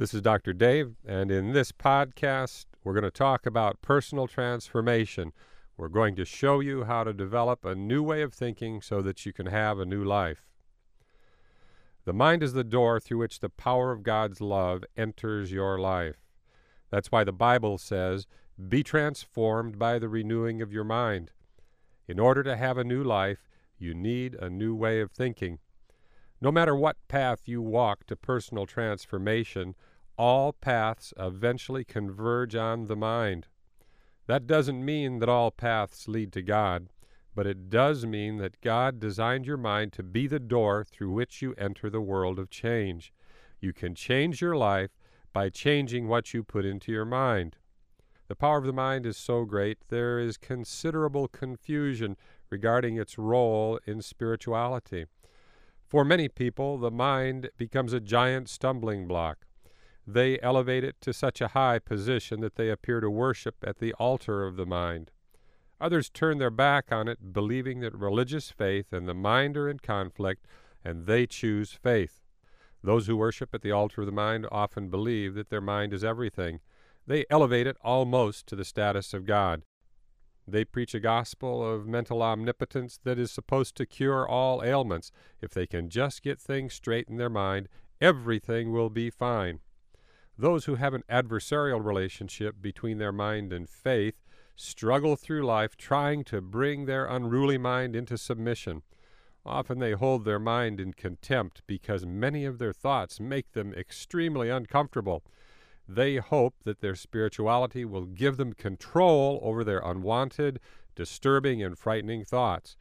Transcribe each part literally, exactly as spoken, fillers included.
This is Doctor Dave, and in this podcast, we're going to talk about personal transformation. We're going to show you how to develop a new way of thinking so that you can have a new life. The mind is the door through which the power of God's love enters your life. That's why the Bible says, "Be transformed by the renewing of your mind." In order to have a new life, you need a new way of thinking. No matter what path you walk to personal transformation, all paths eventually converge on the mind. That doesn't mean that all paths lead to God, but it does mean that God designed your mind to be the door through which you enter the world of change. You can change your life by changing what you put into your mind. The power of the mind is so great, there is considerable confusion regarding its role in spirituality. For many people, the mind becomes a giant stumbling block. They elevate it to such a high position that they appear to worship at the altar of the mind. Others turn their back on it, believing that religious faith and the mind are in conflict, and they choose faith. Those who worship at the altar of the mind often believe that their mind is everything. They elevate it almost to the status of God. They preach a gospel of mental omnipotence that is supposed to cure all ailments. If they can just get things straight in their mind, everything will be fine. Those who have an adversarial relationship between their mind and faith struggle through life trying to bring their unruly mind into submission. Often they hold their mind in contempt because many of their thoughts make them extremely uncomfortable. They hope that their spirituality will give them control over their unwanted, disturbing, and frightening thoughts.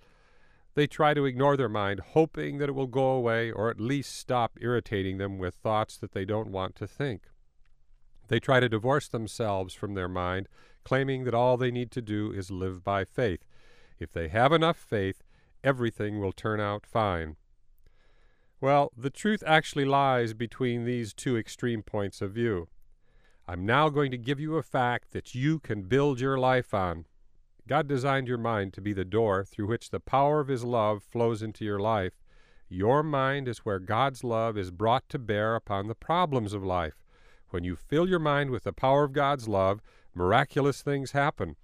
They try to ignore their mind, hoping that it will go away or at least stop irritating them with thoughts that they don't want to think. They try to divorce themselves from their mind, claiming that all they need to do is live by faith. If they have enough faith, everything will turn out fine. Well, the truth actually lies between these two extreme points of view. I'm now going to give you a fact that you can build your life on. God designed your mind to be the door through which the power of His love flows into your life. Your mind is where God's love is brought to bear upon the problems of life. When you fill your mind with the power of God's love, miraculous things happen.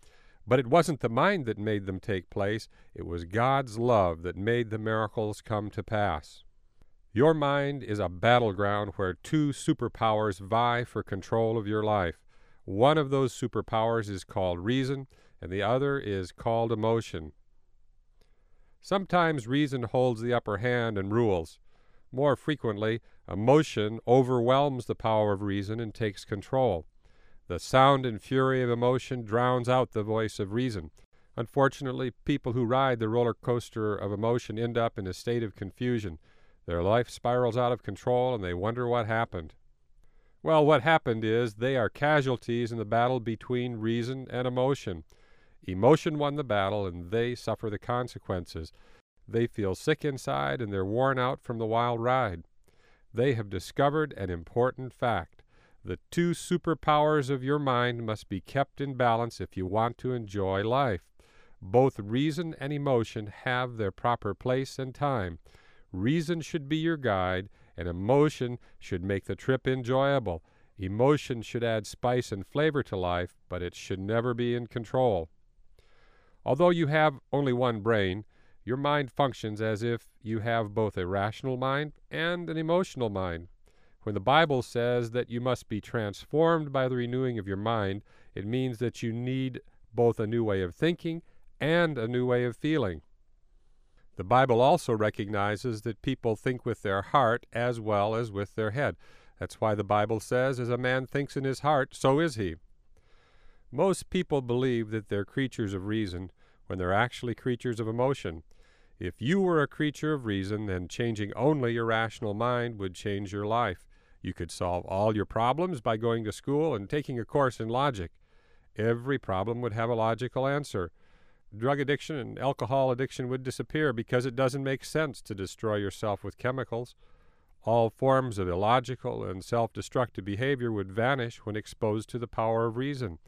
But it wasn't the mind that made them take place. It was God's love that made the miracles come to pass. Your mind is a battleground where two superpowers vie for control of your life. One of those superpowers is called reason, and the other is called emotion. Sometimes reason holds the upper hand and rules. More frequently, emotion overwhelms the power of reason and takes control. The sound and fury of emotion drowns out the voice of reason. Unfortunately, people who ride the roller coaster of emotion end up in a state of confusion. Their life spirals out of control, and they wonder what happened. Well, what happened is they are casualties in the battle between reason and emotion. Emotion won the battle, and they suffer the consequences. They feel sick inside, and they're worn out from the wild ride. They have discovered an important fact. The two superpowers of your mind must be kept in balance if you want to enjoy life. Both reason and emotion have their proper place and time. Reason should be your guide, and emotion should make the trip enjoyable. Emotion should add spice and flavor to life, but it should never be in control. Although you have only one brain, your mind functions as if you have both a rational mind and an emotional mind. When the Bible says that you must be transformed by the renewing of your mind, it means that you need both a new way of thinking and a new way of feeling. The Bible also recognizes that people think with their heart as well as with their head. That's why the Bible says, as a man thinks in his heart, so is he. Most people believe that they're creatures of reason when they're actually creatures of emotion. If you were a creature of reason, then changing only your rational mind would change your life. You could solve all your problems by going to school and taking a course in logic. Every problem would have a logical answer. Drug addiction and alcohol addiction would disappear because it doesn't make sense to destroy yourself with chemicals. All forms of illogical and self-destructive behavior would vanish when exposed to the power of reason.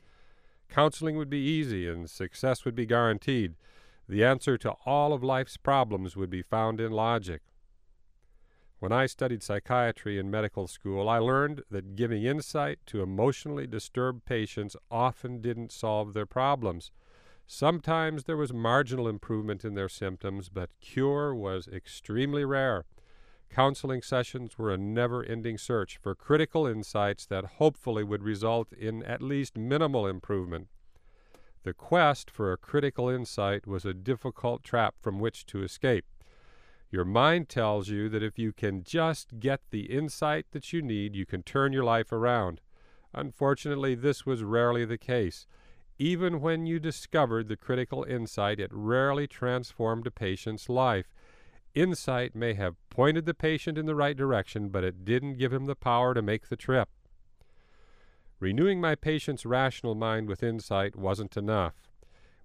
Counseling would be easy and success would be guaranteed. The answer to all of life's problems would be found in logic. When I studied psychiatry in medical school, I learned that giving insight to emotionally disturbed patients often didn't solve their problems. Sometimes there was marginal improvement in their symptoms, but cure was extremely rare. Counseling sessions were a never-ending search for critical insights that hopefully would result in at least minimal improvement. The quest for a critical insight was a difficult trap from which to escape. Your mind tells you that if you can just get the insight that you need, you can turn your life around. Unfortunately, this was rarely the case. Even when you discovered the critical insight, it rarely transformed a patient's life. Insight may have pointed the patient in the right direction, but it didn't give him the power to make the trip. Renewing my patient's rational mind with insight wasn't enough.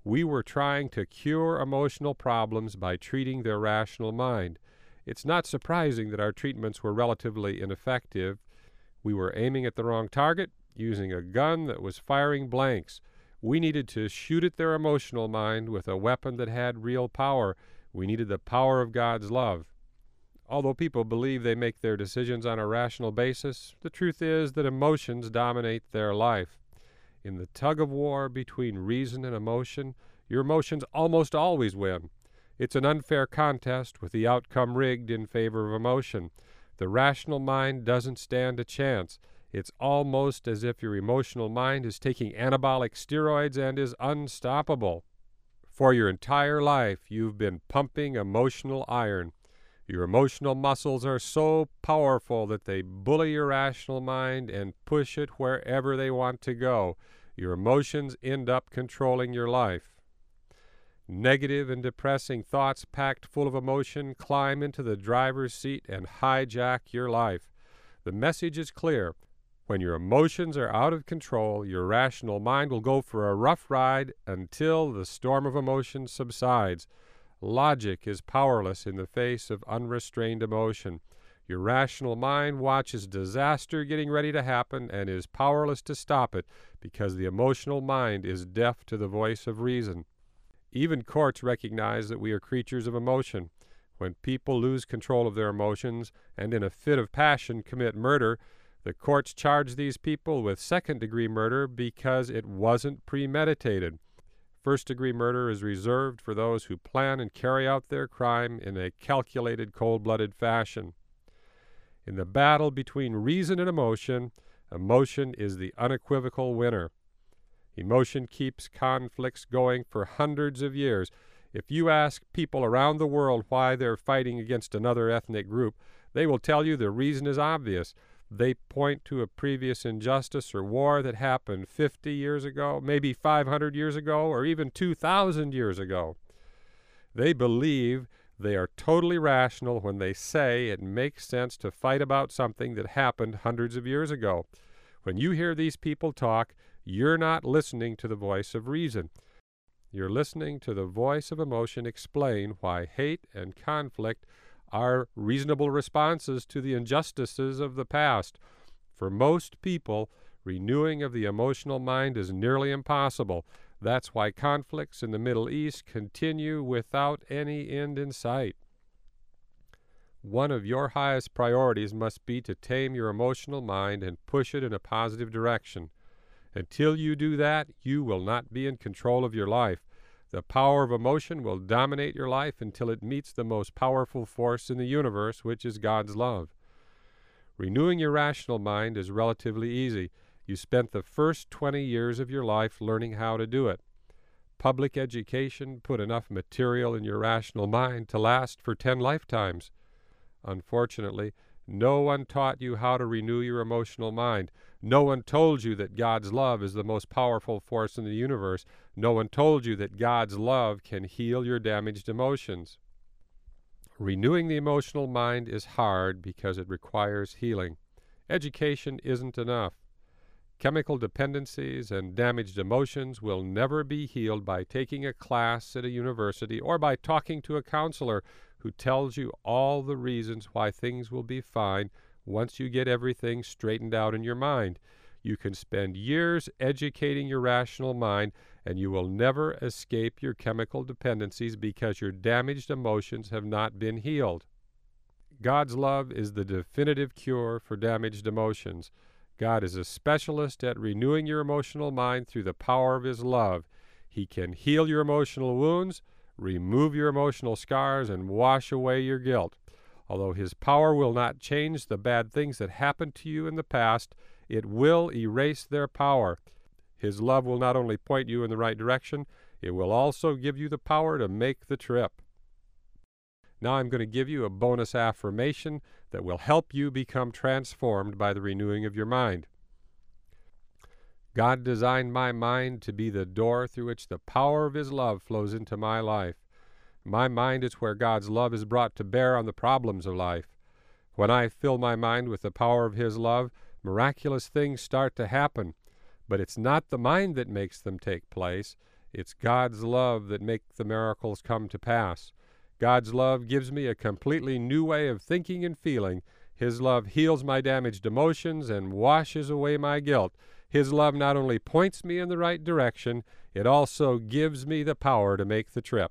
We were trying to cure emotional problems by treating their rational mind. It's not surprising that our treatments were relatively ineffective. We were aiming at the wrong target, using a gun that was firing blanks. We needed to shoot at their emotional mind with a weapon that had real power. We needed the power of God's love. Although people believe they make their decisions on a rational basis, the truth is that emotions dominate their life. In the tug-of-war between reason and emotion, your emotions almost always win. It's an unfair contest with the outcome rigged in favor of emotion. The rational mind doesn't stand a chance. It's almost as if your emotional mind is taking anabolic steroids and is unstoppable. For your entire life, you've been pumping emotional iron. Your emotional muscles are so powerful that they bully your rational mind and push it wherever they want to go. Your emotions end up controlling your life. Negative and depressing thoughts packed full of emotion climb into the driver's seat and hijack your life. The message is clear. When your emotions are out of control, your rational mind will go for a rough ride until the storm of emotion subsides. Logic is powerless in the face of unrestrained emotion. Your rational mind watches disaster getting ready to happen and is powerless to stop it because the emotional mind is deaf to the voice of reason. Even courts recognize that we are creatures of emotion. When people lose control of their emotions and in a fit of passion commit murder, the courts charge these people with second-degree murder because it wasn't premeditated. First-degree murder is reserved for those who plan and carry out their crime in a calculated, cold-blooded fashion. In the battle between reason and emotion, emotion is the unequivocal winner. Emotion keeps conflicts going for hundreds of years. If you ask people around the world why they're fighting against another ethnic group, they will tell you the reason is obvious. They point to a previous injustice or war that happened fifty years ago, maybe five hundred years ago, or even two thousand years ago. They believe they are totally rational when they say it makes sense to fight about something that happened hundreds of years ago. When you hear these people talk, you're not listening to the voice of reason. You're listening to the voice of emotion explain why hate and conflict are reasonable responses to the injustices of the past. For most people, renewing of the emotional mind is nearly impossible. That's why conflicts in the Middle East continue without any end in sight. One of your highest priorities must be to tame your emotional mind and push it in a positive direction. Until you do that, you will not be in control of your life. The power of emotion will dominate your life until it meets the most powerful force in the universe, which is God's love. Renewing your rational mind is relatively easy. You spent the first twenty years of your life learning how to do it. Public education put enough material in your rational mind to last for ten lifetimes. Unfortunately, no one taught you how to renew your emotional mind. No one told you that God's love is the most powerful force in the universe. No one told you that God's love can heal your damaged emotions. Renewing the emotional mind is hard because it requires healing. Education isn't enough. Chemical dependencies and damaged emotions will never be healed by taking a class at a university or by talking to a counselor who tells you all the reasons why things will be fine. Once you get everything straightened out in your mind, you can spend years educating your rational mind and you will never escape your chemical dependencies because your damaged emotions have not been healed. God's love is the definitive cure for damaged emotions. God is a specialist at renewing your emotional mind through the power of His love. He can heal your emotional wounds, remove your emotional scars, and wash away your guilt. Although His power will not change the bad things that happened to you in the past, it will erase their power. His love will not only point you in the right direction, it will also give you the power to make the trip. Now I'm going to give you a bonus affirmation that will help you become transformed by the renewing of your mind. God designed my mind to be the door through which the power of His love flows into my life. My mind is where God's love is brought to bear on the problems of life. When I fill my mind with the power of His love, miraculous things start to happen. But it's not the mind that makes them take place. It's God's love that makes the miracles come to pass. God's love gives me a completely new way of thinking and feeling. His love heals my damaged emotions and washes away my guilt. His love not only points me in the right direction, it also gives me the power to make the trip.